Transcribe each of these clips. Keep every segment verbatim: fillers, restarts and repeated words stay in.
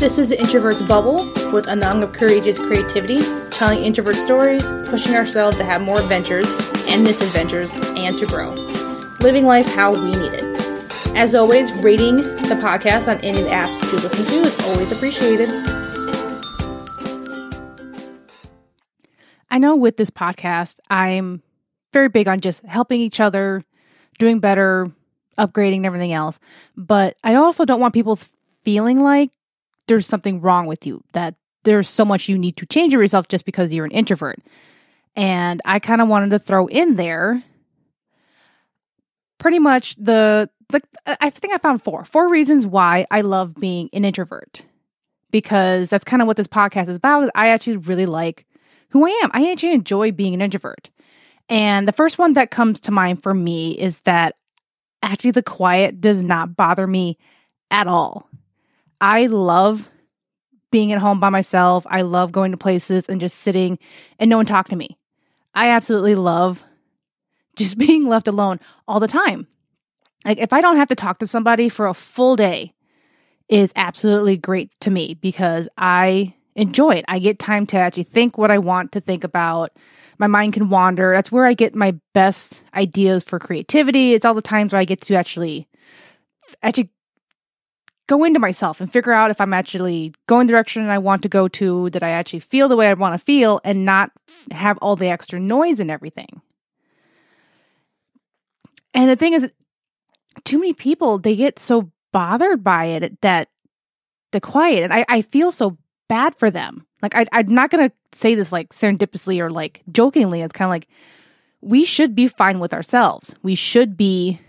This is the Introvert's Bubble with Anong of Courageous Creativity, telling introvert stories, pushing ourselves to have more adventures and misadventures and to grow. Living life how we need it. As always, rating the podcast on any apps you listen to is always appreciated. I know with this podcast, I'm very big on just helping each other, doing better, upgrading and everything else. But I also don't want people feeling like there's something wrong with you, that there's so much you need to change your yourself just because you're an introvert. And I kind of wanted to throw in there pretty much the, the, I think I found four, four reasons why I love being an introvert, because that's kind of what this podcast is about. I actually really like who I am. I actually enjoy being an introvert. And the first one that comes to mind for me is that actually the quiet does not bother me at all. I love being at home by myself. I love going to places and just sitting and no one talking to me. I absolutely love just being left alone all the time. Like if I don't have to talk to somebody for a full day, is absolutely great to me because I enjoy it. I get time to actually think what I want to think about. My mind can wander. That's where I get my best ideas for creativity. It's all the times where I get to actually actually go into myself and figure out if I'm actually going the direction I want to go to, that I actually feel the way I want to feel and not have all the extra noise and everything. And the thing is, too many people, they get so bothered by it, that the quiet, and I, I feel so bad for them. Like I, I'm not going to say this like serendipitously or like jokingly. It's kind of like, we should be fine with ourselves. We should be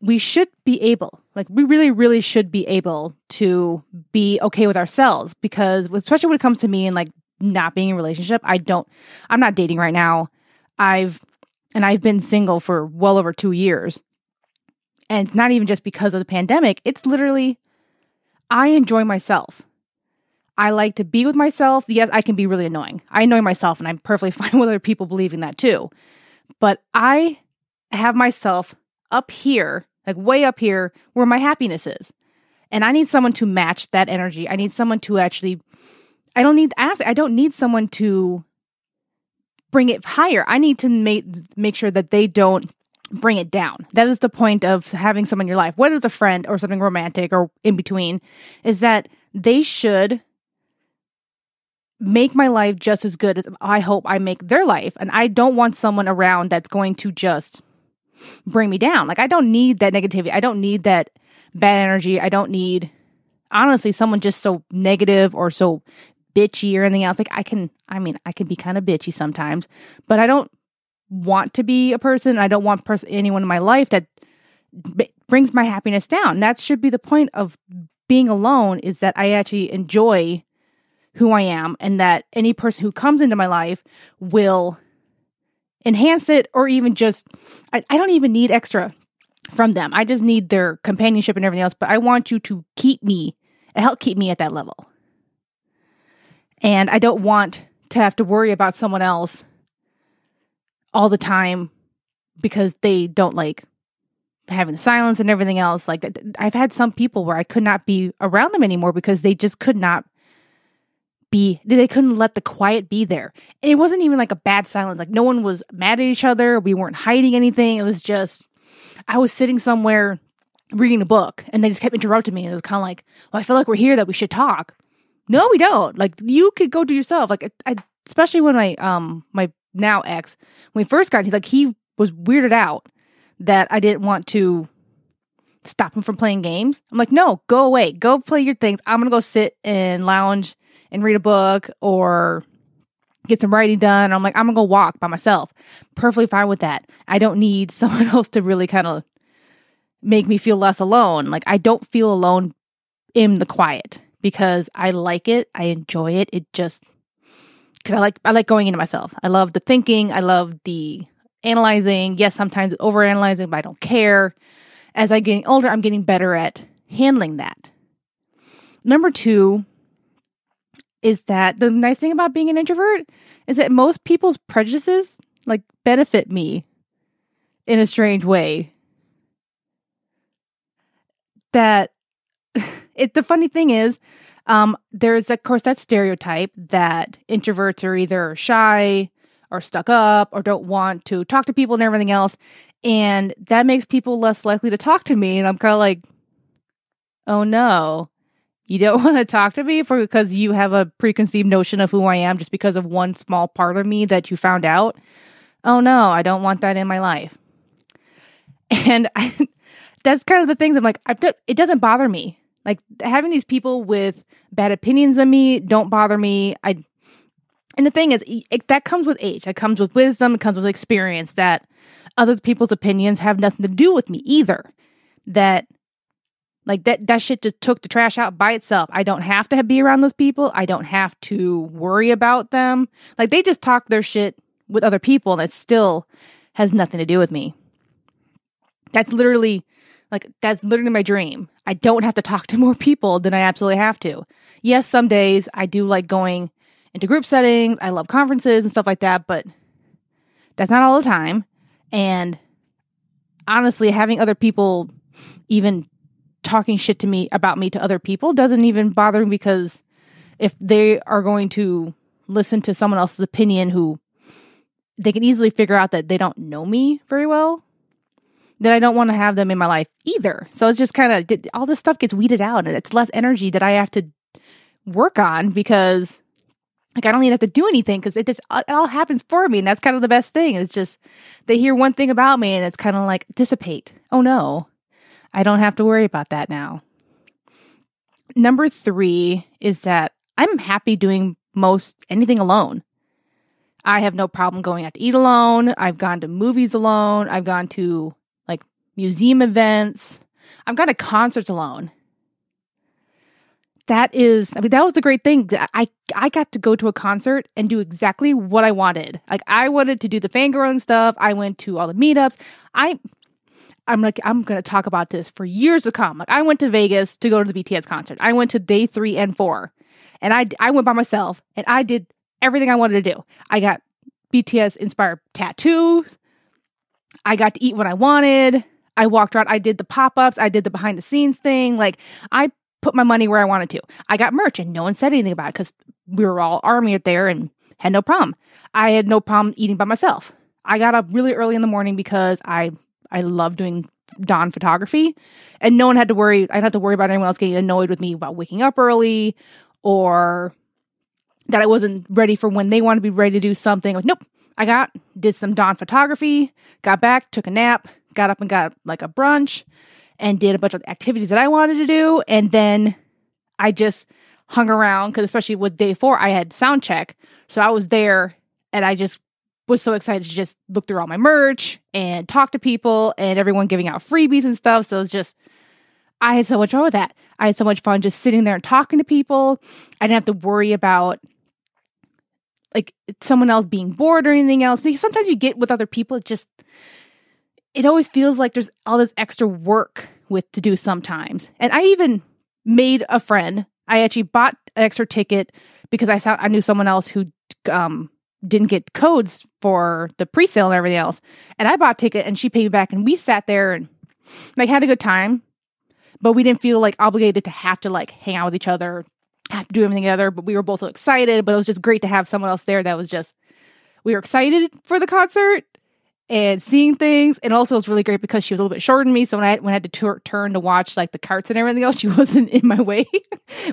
We should be able, like we really, really should be able to be okay with ourselves, because especially when it comes to me and like not being in a relationship, I don't, I'm not dating right now. I've, and I've been single for well over two years. And it's not even just because of the pandemic. It's literally, I enjoy myself. I like to be with myself. Yes, I can be really annoying. I annoy myself and I'm perfectly fine with other people believing that too. But I have myself up here, like way up here, where my happiness is. And I need someone to match that energy. I need someone to actually, I don't need, I don't need someone to bring it higher. I need to make, make sure that they don't bring it down. That is the point of having someone in your life, whether it's a friend or something romantic or in between, is that they should make my life just as good as I hope I make their life. And I don't want someone around that's going to just bring me down. Like I don't need that negativity. I don't need that bad energy. I don't need, honestly, someone just so negative or so bitchy or anything else. Like I can, I mean, I can be kind of bitchy sometimes, but I don't want to be a person. I don't want pers- anyone in my life that b- brings my happiness down. That should be the point of being alone, is that I actually enjoy who I am, and that any person who comes into my life will enhance it, or even just, I, I don't even need extra from them. I just need their companionship and everything else, but I want you to keep me, help keep me at that level. And I don't want to have to worry about someone else all the time because they don't like having the silence and everything else. Like that, I've had some people where I could not be around them anymore because they just could not be, they couldn't let the quiet be there. And it wasn't even like a bad silence. Like no one was mad at each other. We weren't hiding anything. It was just, I was sitting somewhere reading a book and they just kept interrupting me. And it was kind of like, well, I feel like we're here, that we should talk. No, we don't. Like you could go do yourself. Like I, especially when my, um, my now ex, when we first got, he like, he was weirded out that I didn't want to stop him from playing games. I'm like, no, go away, go play your things. I'm going to go sit and lounge and read a book or get some writing done. I'm like, I'm gonna go walk by myself. Perfectly fine with that. I don't need someone else to really kind of make me feel less alone. Like I don't feel alone in the quiet because I like it. I enjoy it. It just, because I like I like going into myself. I love the thinking. I love the analyzing. Yes, sometimes overanalyzing, but I don't care. As I'm getting older, I'm getting better at handling that. Number two is that the nice thing about being an introvert is that most people's prejudices like benefit me in a strange way. That it, the funny thing is, um, there's, of course, that stereotype that introverts are either shy or stuck up or don't want to talk to people and everything else. And that makes people less likely to talk to me. And I'm kind of like, oh, no, you don't want to talk to me for because you have a preconceived notion of who I am just because of one small part of me that you found out. Oh, no, I don't want that in my life. And I, that's kind of the things I'm like, I've done, it doesn't bother me. Like having these people with bad opinions on me don't bother me. I, and the thing is, it, that comes with age. It comes with wisdom. It comes with experience that other people's opinions have nothing to do with me either. That like that, that shit just took the trash out by itself. I don't have to be around those people. I don't have to worry about them. Like they just talk their shit with other people that still has nothing to do with me. That's literally like, that's literally my dream. I don't have to talk to more people than I absolutely have to. Yes, some days I do like going into group settings. I love conferences and stuff like that, but that's not all the time. And honestly, having other people even talking shit to me about me to other people doesn't even bother me because if they are going to listen to someone else's opinion who they can easily figure out that they don't know me very well, that I don't want to have them in my life either. So it's just kind of, all this stuff gets weeded out and it's less energy that I have to work on because like I don't even have to do anything because it just it all happens for me. And that's kind of the best thing. It's just they hear one thing about me and it's kind of like dissipate. Oh no, I don't have to worry about that now. Number three is that I'm happy doing most anything alone. I have no problem going out to eat alone. I've gone to movies alone. I've gone to museum events. I've gone to concerts alone. That is, I mean, that was the great thing. I, I got to go to a concert and do exactly what I wanted. Like I wanted to do the fangirling stuff. I went to all the meetups. I, I'm like, I'm going to talk about this for years to come. Like I went to Vegas to go to the B T S concert. I went to day three and four and I, I went by myself and I did everything I wanted to do. I got B T S inspired tattoos. I got to eat what I wanted. I walked around, I did the pop-ups, I did the behind-the-scenes thing. Like, I put my money where I wanted to. I got merch, and no one said anything about it because we were all ARMY there and had no problem. I had no problem eating by myself. I got up really early in the morning because I I love doing dawn photography, and no one had to worry. I didn't have to worry about anyone else getting annoyed with me about waking up early or that I wasn't ready for when they wanted to be ready to do something. Like, nope. I got, did some dawn photography, got back, took a nap, got up and got like a brunch and did a bunch of activities that I wanted to do. And then I just hung around because especially with day four, I had sound check. So I was there and I just was so excited to just look through all my merch and talk to people and everyone giving out freebies and stuff. So it's just, I had so much fun with that. I had so much fun just sitting there and talking to people. I didn't have to worry about like someone else being bored or anything else. Sometimes you get with other people, it just... it always feels like there's all this extra work with to do sometimes. And I even made a friend. I actually bought an extra ticket because I saw, I knew someone else who um, didn't get codes for the pre-sale and everything else. And I bought a ticket and she paid me back and we sat there and like had a good time, but we didn't feel like obligated to have to like hang out with each other, have to do everything together, but we were both so excited, but it was just great to have someone else there that was just, we were excited for the concert and seeing things. And also it was really great because she was a little bit shorter than me. So when I, when I had to tur- turn to watch like the carts and everything else, she wasn't in my way,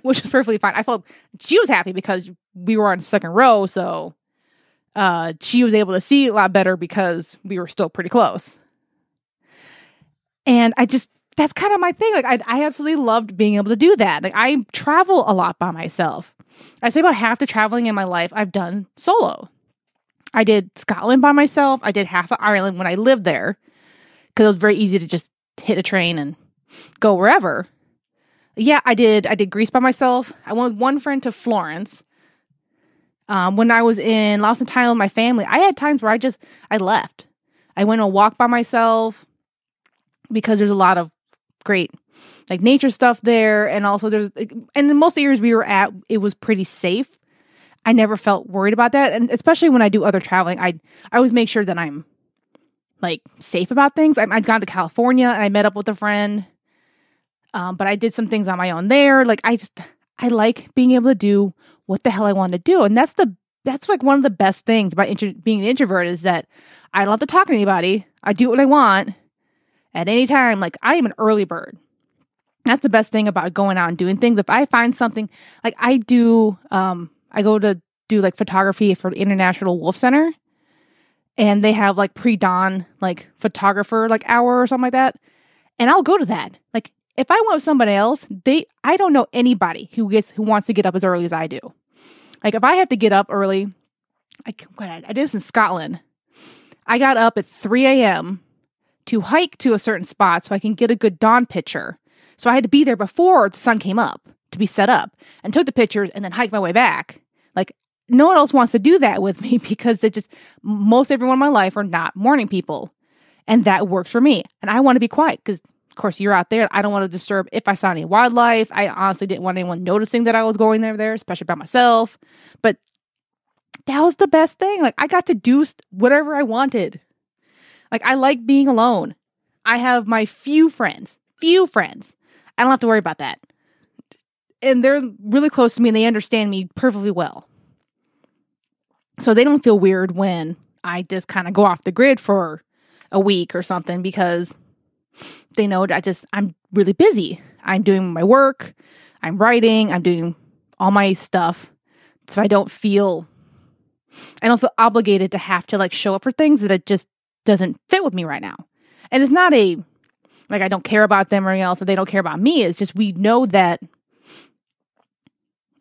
which was perfectly fine. I felt she was happy because we were on second row. So uh, she was able to see a lot better because we were still pretty close. And I just, that's kind of my thing. Like I, I absolutely loved being able to do that. Like I travel a lot by myself. I say about half the traveling in my life I've done solo. I did Scotland by myself. I did half of Ireland when I lived there because it was very easy to just hit a train and go wherever. Yeah, I did. I did Greece by myself. I went with one friend to Florence. Um, when I was in Laos and Thailand with my family, I had times where I just, I left. I went on a walk by myself because there's a lot of great like nature stuff there. And also there's, and in most of the years we were at, it was pretty safe. I never felt worried about that. And especially when I do other traveling, I I always make sure that I'm like safe about things. I, I'd gone to California and I met up with a friend Um, but I did some things on my own there. Like I just, I like being able to do what the hell I want to do. And that's the, that's like one of the best things about intro- being an introvert is that I don't have to talk to anybody. I do what I want at any time. Like I am an early bird. That's the best thing about going out and doing things. If I find something, like I do, um, I go to do like photography for the International Wolf Center, and they have like pre-dawn like photographer like hour or something like that. And I'll go to that. Like if I went with somebody else, they I don't know anybody who gets who wants to get up as early as I do. Like if I have to get up early, like I did this in Scotland. I got up at three a.m. to hike to a certain spot so I can get a good dawn picture. So I had to be there before the sun came up to be set up and took the pictures and then hiked my way back. Like no one else wants to do that with me because it just most everyone in my life are not morning people. And that works for me. And I want to be quiet because, of course, you're out there. I don't want to disturb if I saw any wildlife. I honestly didn't want anyone noticing that I was going there, there, especially by myself. But that was the best thing. Like I got to do whatever I wanted. Like I like being alone. I have my few friends, few friends. I don't have to worry about that. And they're really close to me and they understand me perfectly well. So they don't feel weird when I just kind of go off the grid for a week or something because they know I just, I'm really busy. I'm doing my work. I'm writing. I'm doing all my stuff. So I don't feel, I don't feel obligated to have to like show up for things that it just doesn't fit with me right now. And it's not a, like, I don't care about them or anything else, or they don't care about me. It's just we know that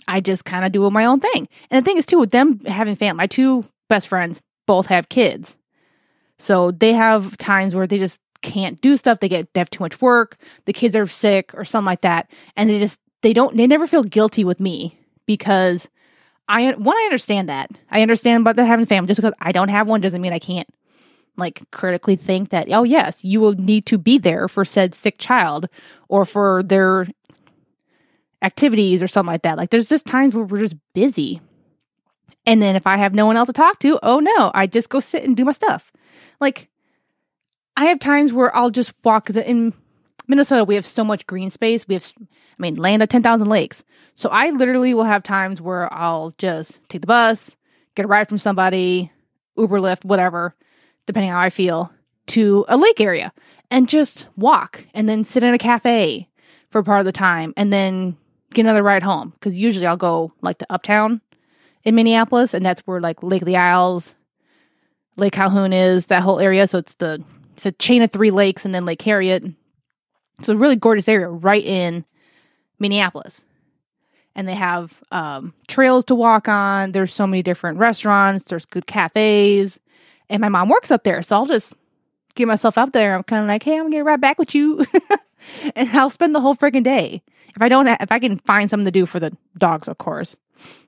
I just kind of do my own thing. And the thing is, too, with them having family, my two best friends both have kids. So they have times where they just can't do stuff. They get they have too much work. The kids are sick or something like that. And they just, they don't, they never feel guilty with me because I, one, I understand that. I understand about them having family. Just because I don't have one doesn't mean I can't like critically think that, oh yes, you will need to be there for said sick child or for their activities or something like that. Like there's just times where we're just busy. And then if I have no one else to talk to, oh no, I just go sit and do my stuff. Like I have times where I'll just walk. Cause in Minnesota, we have so much green space. We have, I mean, land of ten thousand lakes. So I literally will have times where I'll just take the bus, get a ride from somebody, Uber, Lyft, whatever, depending on how I feel, to a lake area and just walk and then sit in a cafe for part of the time and then get another ride home. Because usually I'll go like to Uptown in Minneapolis, and that's where like Lake of the Isles, Lake Calhoun is, that whole area. So it's the it's a chain of three lakes and then Lake Harriet. It's a really gorgeous area right in Minneapolis. And they have um, trails to walk on. There's so many different restaurants. There's good cafes. And my mom works up there, so I'll just get myself up there. I'm kind of like, hey, I'm going to get right back with you. And I'll spend the whole freaking day. If I don't, if I can find something to do for the dogs, of course.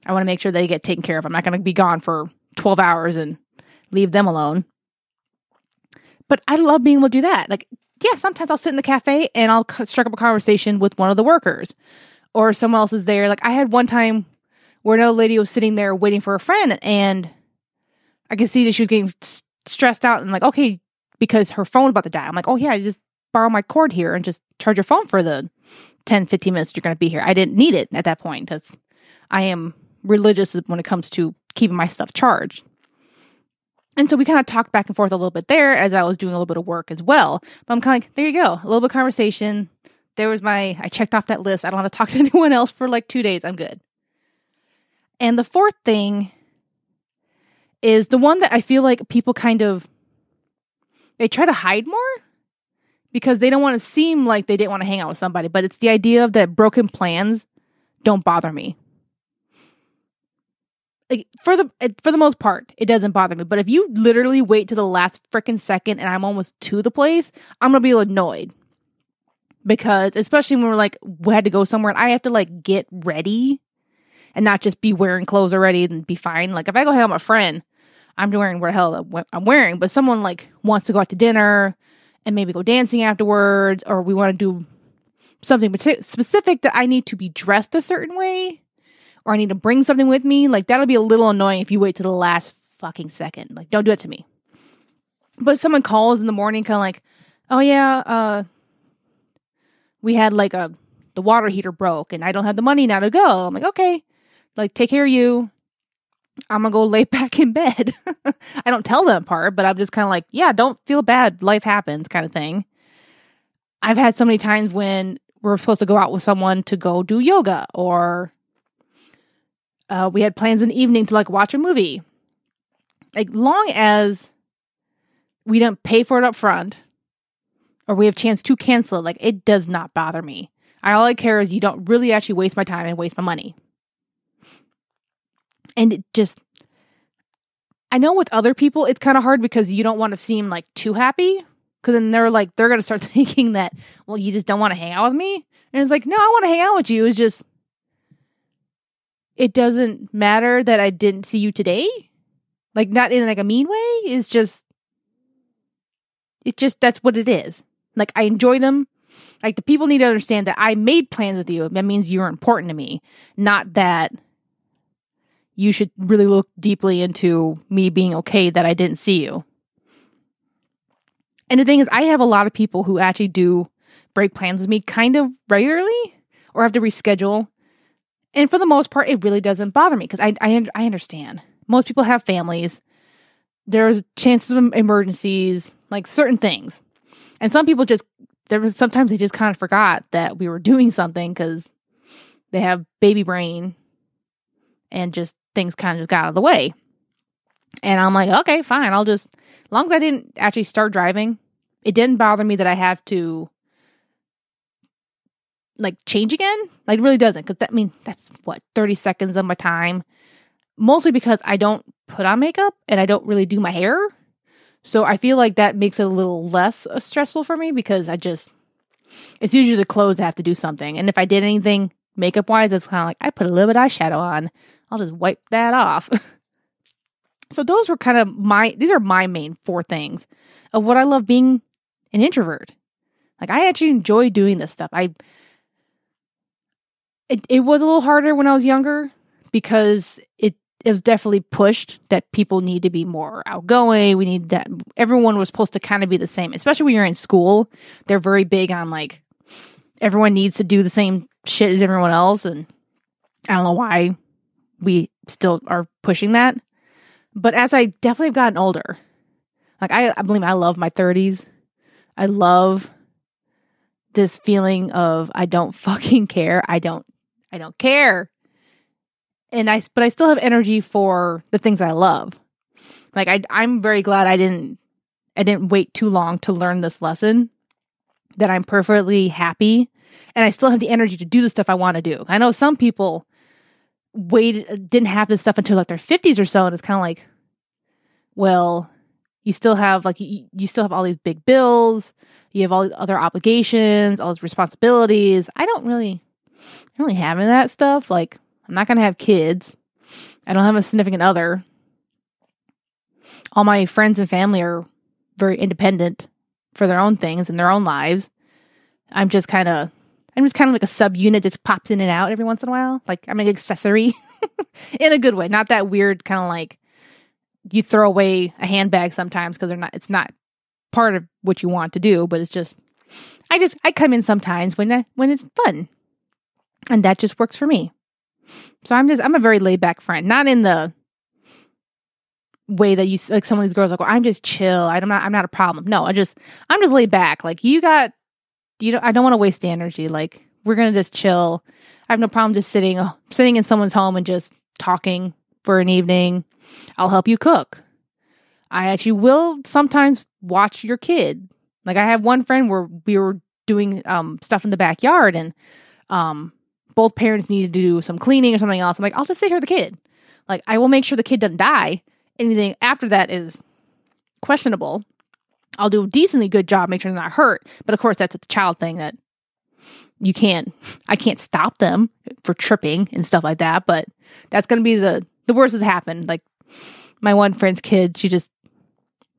I want to make sure they get taken care of. I'm not going to be gone for twelve hours and leave them alone. But I love being able to do that. Like, yeah, sometimes I'll sit in the cafe and I'll strike up a conversation with one of the workers. Or someone else is there. Like, I had one time where another lady was sitting there waiting for a friend, and I could see that she was getting stressed out and like, okay, because her phone about to die. I'm like, oh yeah, I just borrow my cord here and just charge your phone for the ten, fifteen minutes you're going to be here. I didn't need it at that point because I am religious when it comes to keeping my stuff charged. And so we kind of talked back and forth a little bit there as I was doing a little bit of work as well. But I'm kind of like, there you go, a little bit of conversation. There was my, I checked off that list. I don't have to talk to anyone else for like two days. I'm good. And the fourth thing is the one that I feel like people kind of, they try to hide more because they don't want to seem like they didn't want to hang out with somebody. But it's the idea of that broken plans don't bother me. Like for the for the most part, it doesn't bother me. But if you literally wait to the last freaking second and I'm almost to the place, I'm going to be annoyed. Because especially when we're like, we had to go somewhere and I have to like get ready and not just be wearing clothes already and be fine. Like if I go hang out with a friend, I'm wearing what the hell I'm wearing. But someone like wants to go out to dinner and maybe go dancing afterwards, or we want to do something specific that I need to be dressed a certain way, or I need to bring something with me. Like that'll be a little annoying if you wait to the last fucking second. Like don't do it to me. But if someone calls in the morning, kind of like, oh yeah, uh, we had like a, the water heater broke and I don't have the money now to go. I'm like, okay, like take care of you. I'm gonna go lay back in bed. I don't tell them part, but I'm just kind of like, yeah, don't feel bad. Life happens kind of thing. I've had so many times when we're supposed to go out with someone to go do yoga, or uh, we had plans in the evening to like watch a movie. Like long as we don't pay for it up front or we have a chance to cancel, like it does not bother me. I, all I care is you don't really actually waste my time and waste my money. And it just, I know with other people, it's kind of hard because you don't want to seem like too happy. Because then they're like, they're going to start thinking that, well, you just don't want to hang out with me. And it's like, no, I want to hang out with you. It's just, it doesn't matter that I didn't see you today. Like not in like a mean way. It's just, it just, that's what it is. Like I enjoy them. Like the people need to understand that I made plans with you. That means you're important to me. Not that you should really look deeply into me being okay that I didn't see you. And the thing is, I have a lot of people who actually do break plans with me kind of regularly or have to reschedule. And for the most part, it really doesn't bother me because I, I I understand. Most people have families. There's chances of emergencies, like certain things. And some people just, there was, sometimes they just kind of forgot that we were doing something because they have baby brain and just things kind of just got out of the way. And I'm like, okay, fine. I'll just, as long as I didn't actually start driving, it didn't bother me that I have to like change again. Like it really doesn't. Cause that, I mean, that's what, thirty seconds of my time. Mostly because I don't put on makeup and I don't really do my hair. So I feel like that makes it a little less stressful for me because I just, it's usually the clothes I have to do something. And if I did anything makeup wise, it's kind of like I put a little bit of eyeshadow on. I'll just wipe that off. So those were kind of my, these are my main four things of what I love being an introvert. Like I actually enjoy doing this stuff. I, it, it was a little harder when I was younger because it, it was definitely pushed that people need to be more outgoing. We need that. Everyone was supposed to kind of be the same, especially when you're in school. They're very big on like, everyone needs to do the same shit as everyone else. And I don't know why we still are pushing that. But as I definitely have gotten older, like I, I believe I love my thirties. I love this feeling of I don't fucking care. I don't, I don't care. And I, but I still have energy for the things I love. Like I, I'm very glad I didn't, I didn't wait too long to learn this lesson that I'm perfectly happy and I still have the energy to do the stuff I want to do. I know some people waited, didn't have this stuff until like their fifties or so, and it's kind of like, well, you still have like you, you still have all these big bills, you have all these other obligations, all these responsibilities. I don't really, I don't really have any of that stuff. Like, I'm not gonna have kids. I don't have a significant other. All my friends and family are very independent for their own things and their own lives. I'm just kind of. I'm just kind of like a subunit that's pops in and out every once in a while. Like I'm an accessory in a good way. Not that weird kind of like you throw away a handbag sometimes because they're not, it's not part of what you want to do, but it's just, I just, I come in sometimes when, I, when it's fun and that just works for me. So I'm just, I'm a very laid back friend, not in the way that you, like some of these girls are like, well, I'm just chill. I'm not, I'm not a problem. No, I just, I'm just laid back. Like you got, You don't, I don't want to waste the energy. Like we're gonna just chill. I have no problem just sitting, uh, sitting in someone's home and just talking for an evening. I'll help you cook. I actually will sometimes watch your kid. Like I have one friend where we were doing um, stuff in the backyard, and um, both parents needed to do some cleaning or something else. I'm like, I'll just sit here with the kid. Like I will make sure the kid doesn't die. Anything after that is questionable. I'll do a decently good job, make sure they're not hurt. But of course, that's a child thing that you can't, I can't stop them for tripping and stuff like that. But that's going to be the, the worst that's happened. Like my one friend's kid, she just,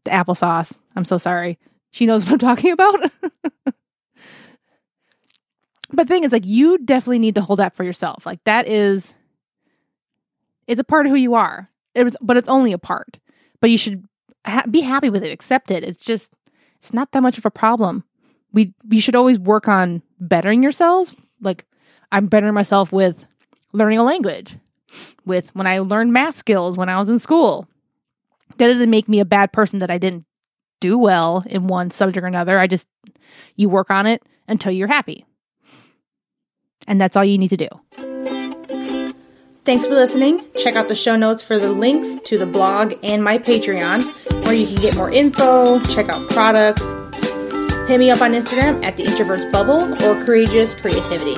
the applesauce, I'm so sorry. She knows what I'm talking about. But the thing is like, you definitely need to hold that for yourself. Like that is, it's a part of who you are. It was, but it's only a part, but you should, be happy with it. Accept it. It's just, it's not that much of a problem. we we should always work on bettering yourselves. Like, I'm bettering myself with learning a language, with when I learned math skills when I was in school. That doesn't make me a bad person that I didn't do well in one subject or another. I just, you work on it until you're happy. And that's all you need to do. Thanks for listening. Check out the show notes for the links to the blog and my Patreon, where you can get more info, check out products. Hit me up on Instagram at The Introverts Bubble or Courageous Creativity.